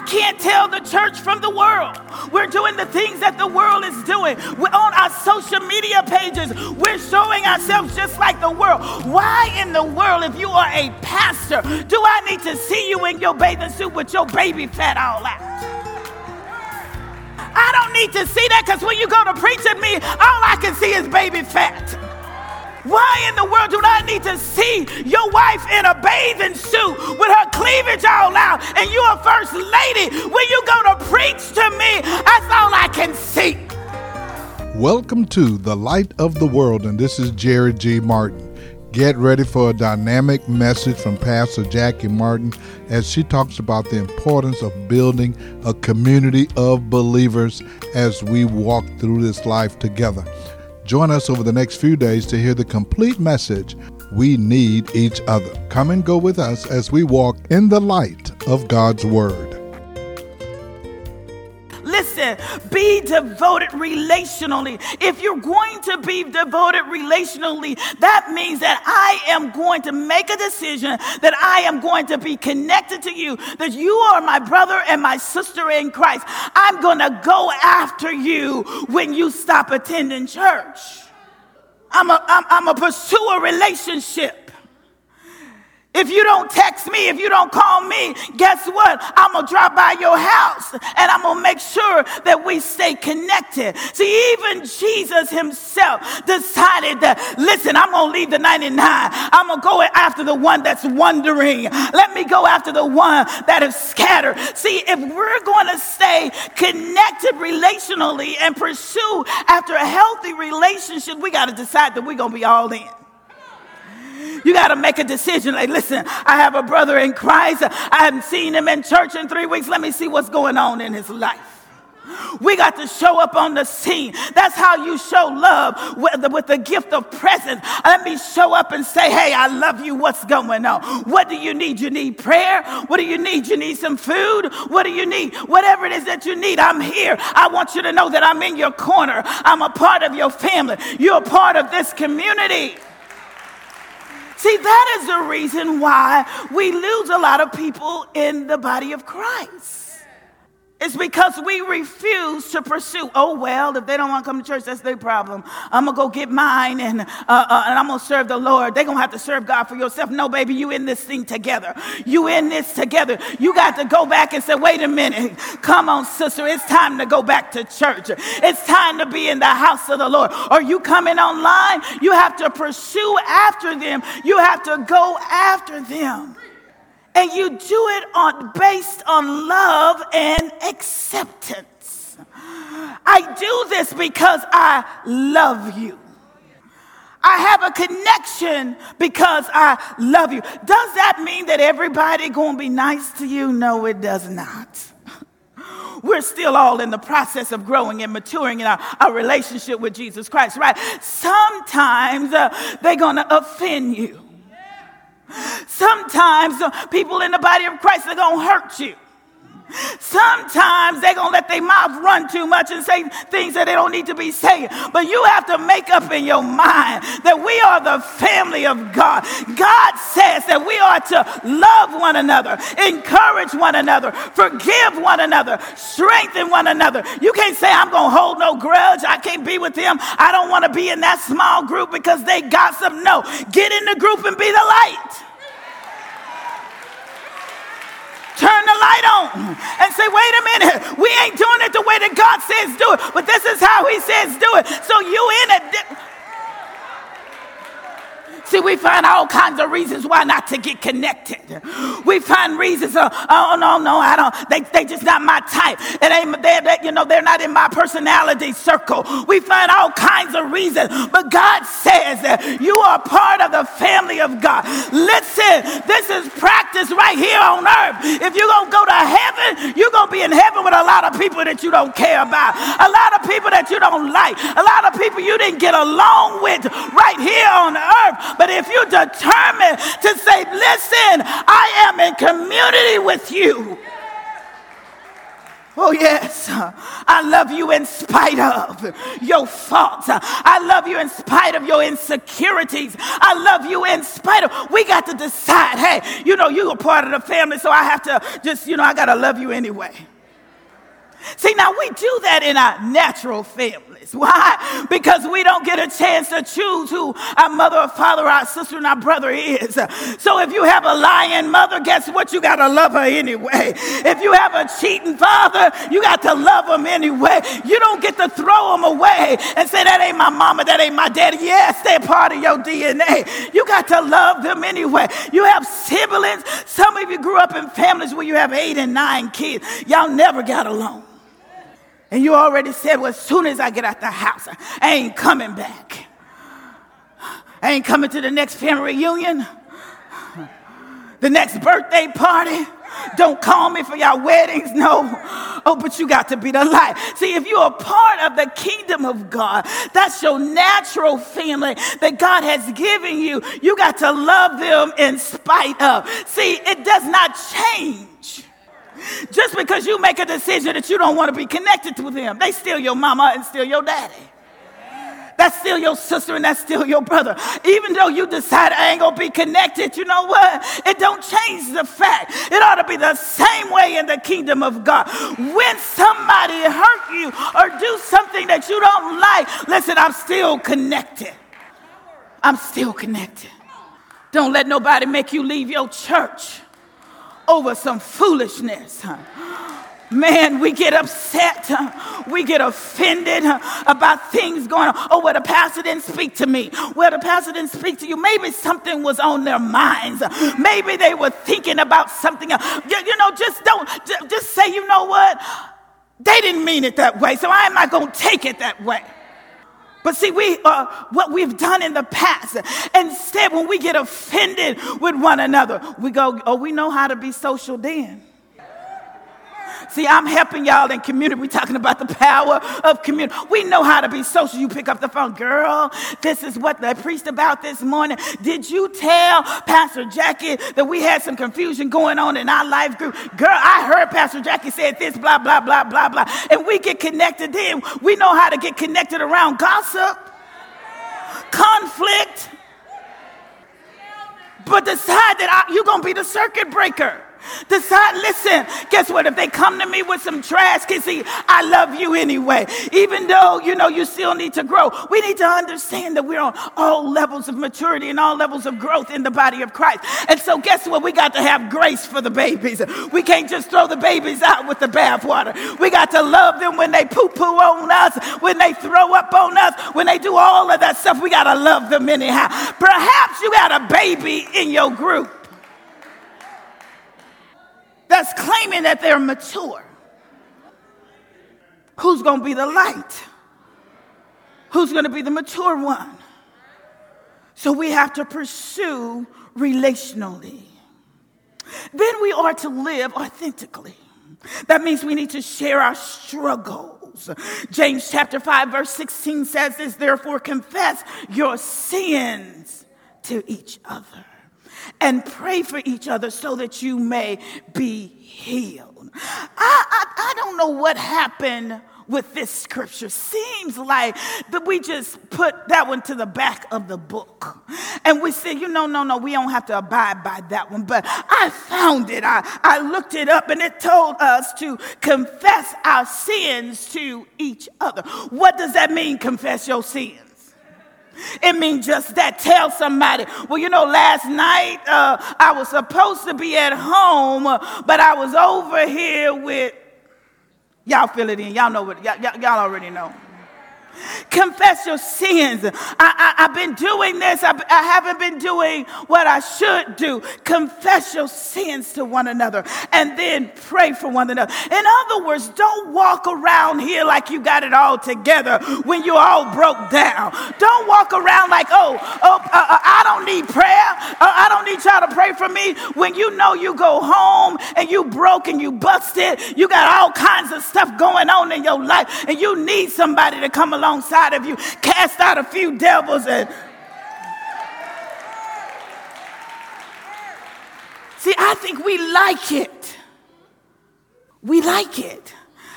I can't tell the church from the world. We're doing the things that the world is doing. We're on our social media pages. We're showing ourselves just like the world. Why in the world, if you are a pastor, do I need to see you in your bathing suit with your baby fat all out? I don't need to see that, because when you go to preach at me, all I can see is baby fat. Why in the world do I need to see your wife in a bathing suit with her cleavage all out and you a first lady? When you go to preach to me, that's all I can see. Welcome to The Light of the World, and this is Jerry G. Martin. Get ready for a dynamic message from Pastor Jackie Martin as she talks about the importance of building a community of believers as we walk through this life together. Join us over the next few days to hear the complete message. We need each other. Come and go with us as we walk in the light of God's Word. Listen, be devoted relationally. If you're going to be devoted relationally, that means that I am going to make a decision that I am going to be connected to you, that you are my brother and my sister in Christ. I'm going to go after you when you stop attending church. I'm a pursue a relationship. If you don't text me, if you don't call me, guess what? I'm going to drop by your house and I'm going to make sure that we stay connected. See, even Jesus himself decided that, listen, I'm going to leave the 99. I'm going to go after the one that's wandering. Let me go after the one that is scattered. See, if we're going to stay connected relationally and pursue after a healthy relationship, we got to decide that we're going to be all in. You got to make a decision. Like, listen, I have a brother in Christ. I haven't seen him in church in 3 weeks. Let me see what's going on in his life. We got to show up on the scene. That's how you show love, with the gift of presence. Let me show up and say, hey, I love you. What's going on? What do you need? You need prayer? What do you need? You need some food? What do you need? Whatever it is that you need, I'm here. I want you to know that I'm in your corner. I'm a part of your family. You're a part of this community. See, that is the reason why we lose a lot of people in the body of Christ. It's because we refuse to pursue. Oh, well, if they don't want to come to church, that's their problem. I'm going to go get mine and I'm going to serve the Lord. They're going to have to serve God for yourself. No, baby, you in this thing together. You in this together. You got to go back and say, wait a minute. Come on, sister. It's time to go back to church. It's time to be in the house of the Lord. Are you coming online? You have to pursue after them. You have to go after them. And you do it based on love and acceptance. I do this because I love you. I have a connection because I love you. Does that mean that everybody going to be nice to you? No, it does not. We're still all in the process of growing and maturing in our relationship with Jesus Christ, right? Sometimes they're going to offend you. Sometimes people in the body of Christ are going to hurt you. Sometimes they're going to let their mouth run too much and say things that they don't need to be saying. But you have to make up in your mind that we are the family of God. God says that we are to love one another, encourage one another, forgive one another, strengthen one another. You can't say, I'm going to hold no grudge. I can't be with them. I don't want to be in that small group because they gossip. No, get in the group and be the light. Turn the light on and say, wait a minute, we ain't doing it the way that God says do it, but this is how he says do it. So you in it. See, we find all kinds of reasons why not to get connected. We find reasons, oh, no, I don't. They just not my type. They're not in my personality circle. We find all kinds of reasons. But God says that you are part of the family of God. Listen, this is practice right here on earth. If you're going to go to heaven, you're going to be in heaven with a lot of people that you don't care about, a lot of people that you don't like, a lot of people you didn't get along with right here on earth. But if you're determined to say, listen, I am in community with you. Oh, yes. I love you in spite of your faults. I love you in spite of your insecurities. I love you in spite of. We got to decide, hey, you know, you're a part of the family, so I have to just, you know, I got to love you anyway. See, now we do that in our natural families. Why? Because we don't get a chance to choose who our mother or father, our sister and our brother is. So if you have a lying mother, guess what? You got to love her anyway. If you have a cheating father, you got to love him anyway. You don't get to throw him away and say, that ain't my mama, that ain't my daddy. Yes, they're part of your DNA. You got to love them anyway. You have siblings. Some of you grew up in families where you have 8 and 9 kids. Y'all never got along. And you already said, well, as soon as I get out the house, I ain't coming back. I ain't coming to the next family reunion, the next birthday party. Don't call me for your weddings, no. Oh, but you got to be the light. See, if you are part of the kingdom of God, that's your natural family that God has given you. You got to love them in spite of. See, it does not change. Just because you make a decision that you don't want to be connected to them, they still your mama and still your daddy. That's still your sister and that's still your brother. Even though you decide I ain't going to be connected, you know what? It don't change the fact. It ought to be the same way in the kingdom of God. When somebody hurt you or do something that you don't like, listen, I'm still connected. I'm still connected. Don't let nobody make you leave your church over some foolishness. Man, we get upset. We get offended about things going on. Oh, well, the pastor didn't speak to me. Well, the pastor didn't speak to you. Maybe something was on their minds. Maybe they were thinking about something else. You know, just say, you know what? They didn't mean it that way, so I'm not going to take it that way. But see, what we've done in the past, instead when we get offended with one another, we go, oh, we know how to be social then. See, I'm helping y'all in community. We're talking about the power of community. We know how to be social. You pick up the phone. Girl, this is what the priest about this morning. Did you tell Pastor Jackie that we had some confusion going on in our life group? Girl, I heard Pastor Jackie said this, blah, blah, blah, blah, blah. And we get connected then. We know how to get connected around gossip, conflict, but decide that you're going to be the circuit breaker. Decide, listen, guess what? If they come to me with some trash, see, I love you anyway. Even though, you know, you still need to grow. We need to understand that we're on all levels of maturity and all levels of growth in the body of Christ. And so guess what? We got to have grace for the babies. We can't just throw the babies out with the bathwater. We got to love them when they poo-poo on us, when they throw up on us, when they do all of that stuff. We got to love them anyhow. Perhaps you got a baby in your group that's claiming that they're mature. Who's going to be the light? Who's going to be the mature one? So we have to pursue relationally. Then we are to live authentically. That means we need to share our struggles. James chapter 5 verse 16 says this, therefore confess your sins to each other and pray for each other so that you may be healed. I don't know what happened with this scripture. Seems like that we just put that one to the back of the book. And we said, you know, no, we don't have to abide by that one. But I found it. I looked it up and it told us to confess our sins to each other. What does that mean, confess your sins? It means just that. Tell somebody, well, you know, last night I was supposed to be at home, but I was over here with, y'all fill it in. Y'all know what, y'all already know. Confess your sins. I've been doing this. I haven't been doing what I should do. Confess your sins to one another and then pray for one another. In other words, don't walk around here like you got it all together when you're all broke down. Don't walk around like, I don't need prayer. I don't need y'all to pray for me. When you know you go home and you broke and you busted, you got all kinds of stuff going on in your life and you need somebody to come alongside of you, cast out a few devils. And see, I think we like it.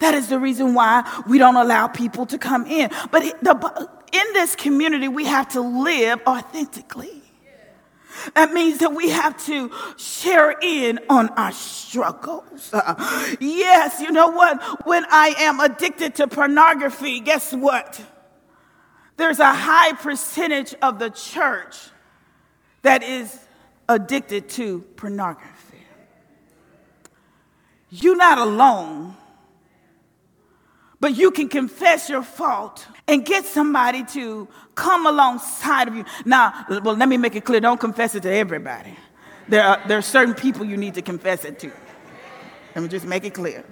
That is the reason why we don't allow people to come in. But in this community, we have to live authentically. That means that we have to share in on our struggles. Yes, you know what? When I am addicted to pornography, guess what? There's a high percentage of the church that is addicted to pornography. You're not alone, but you can confess your fault and get somebody to come alongside of you. Now, well, let me make it clear. Don't confess it to everybody. There are certain people you need to confess it to. Let me just make it clear.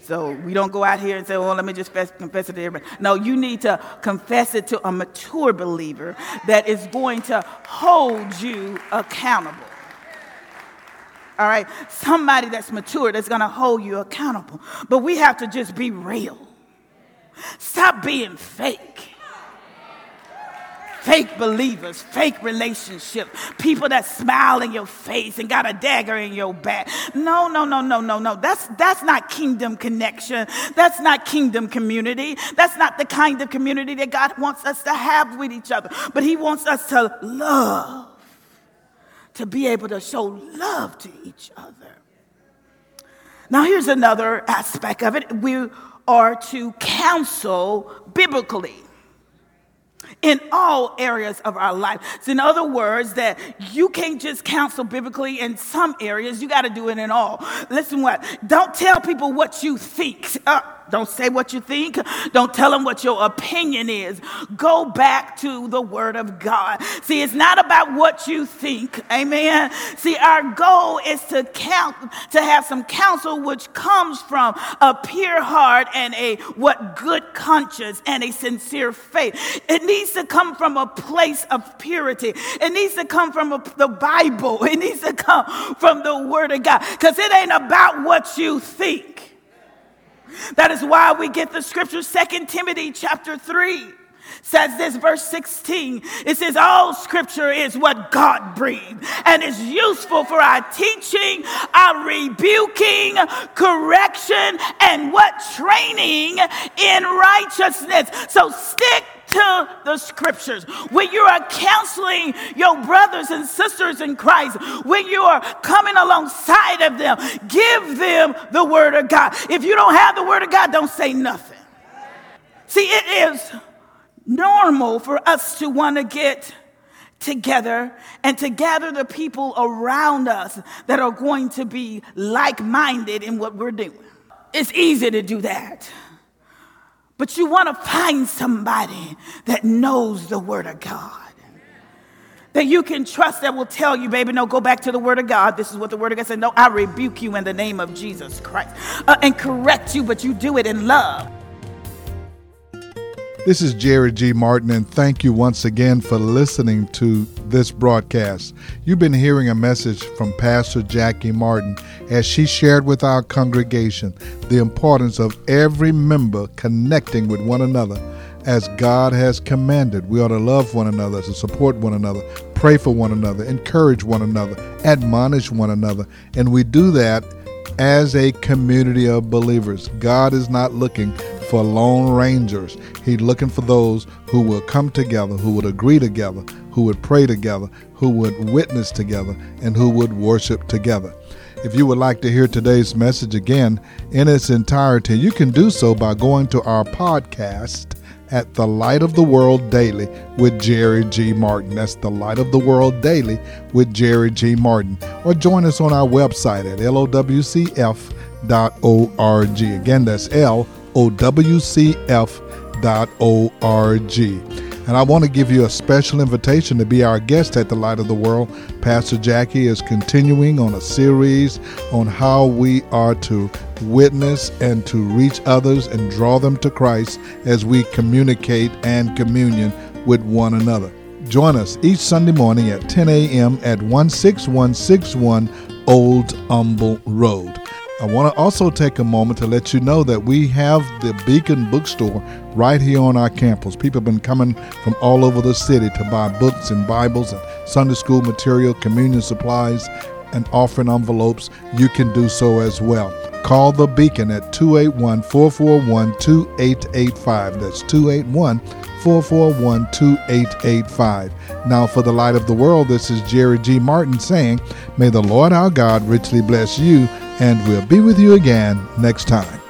So we don't go out here and say, well, let me just confess it to everybody. No, you need to confess it to a mature believer that is going to hold you accountable. All right, somebody that's mature that's going to hold you accountable. But we have to just be real. Stop being fake. Fake believers, fake relationships, people that smile in your face and got a dagger in your back. No. That's not kingdom connection. That's not kingdom community. That's not the kind of community that God wants us to have with each other. But he wants us to love. To be able to show love to each other. Now, here's another aspect of it. We are to counsel biblically in all areas of our life. So in other words, that you can't just counsel biblically in some areas. You got to do it in all. Listen what? Don't tell people what you think. Don't say what you think. Don't tell them what your opinion is. Go back to the Word of God. See, it's not about what you think. Amen. See, our goal is to have some counsel which comes from a pure heart and a good conscience and a sincere faith. It needs to come from a place of purity. It needs to come from the Bible. It needs to come from the Word of God. Because it ain't about what you think. That is why we get the scripture. 2 Timothy chapter 3 says this, verse 16. It says, all scripture is what God breathed and is useful for our teaching, our rebuking, correction, and what? Training in righteousness. So stick to the scriptures. When you are counseling your brothers and sisters in Christ, when you are coming alongside of them, give them the Word of God. If you don't have the Word of God, don't say nothing. See, it is normal for us to want to get together and to gather the people around us that are going to be like-minded in what we're doing. It's easy to do that. But you want to find somebody that knows the Word of God. That you can trust, that will tell you, baby, no, go back to the Word of God. This is what the Word of God said. No, I rebuke you in the name of Jesus Christ. And correct you, but you do it in love. This is Jerry G. Martin, and thank you once again for listening to this broadcast. You've been hearing a message from Pastor Jackie Martin as she shared with our congregation the importance of every member connecting with one another as God has commanded. We ought to love one another, to support one another, pray for one another, encourage one another, admonish one another, and we do that as a community of believers. God is not looking for lone rangers. He's looking for those who will come together, who would agree together, who would pray together, who would witness together, and who would worship together. If you would like to hear today's message again in its entirety, you can do so by going to our podcast at The Light of the World Daily with Jerry G. Martin. That's The Light of the World Daily with Jerry G. Martin. Or join us on our website at lowcf.org. Again, that's lowcf.org. And I want to give you a special invitation to be our guest at The Light of the World. Pastor Jackie is continuing on a series on how we are to witness and to reach others and draw them to Christ as we communicate and communion with one another. Join us each Sunday morning at 10 a.m. at 16161 Old Humble Road. I want to also take a moment to let you know that we have the Beacon Bookstore right here on our campus. People have been coming from all over the city to buy books and Bibles and Sunday school material, communion supplies, and offering envelopes, you can do so as well. Call the Beacon at 281-441-2885. That's 281-441-2885. Now for the Light of the World, this is Jerry G. Martin saying, may the Lord our God richly bless you, and we'll be with you again next time.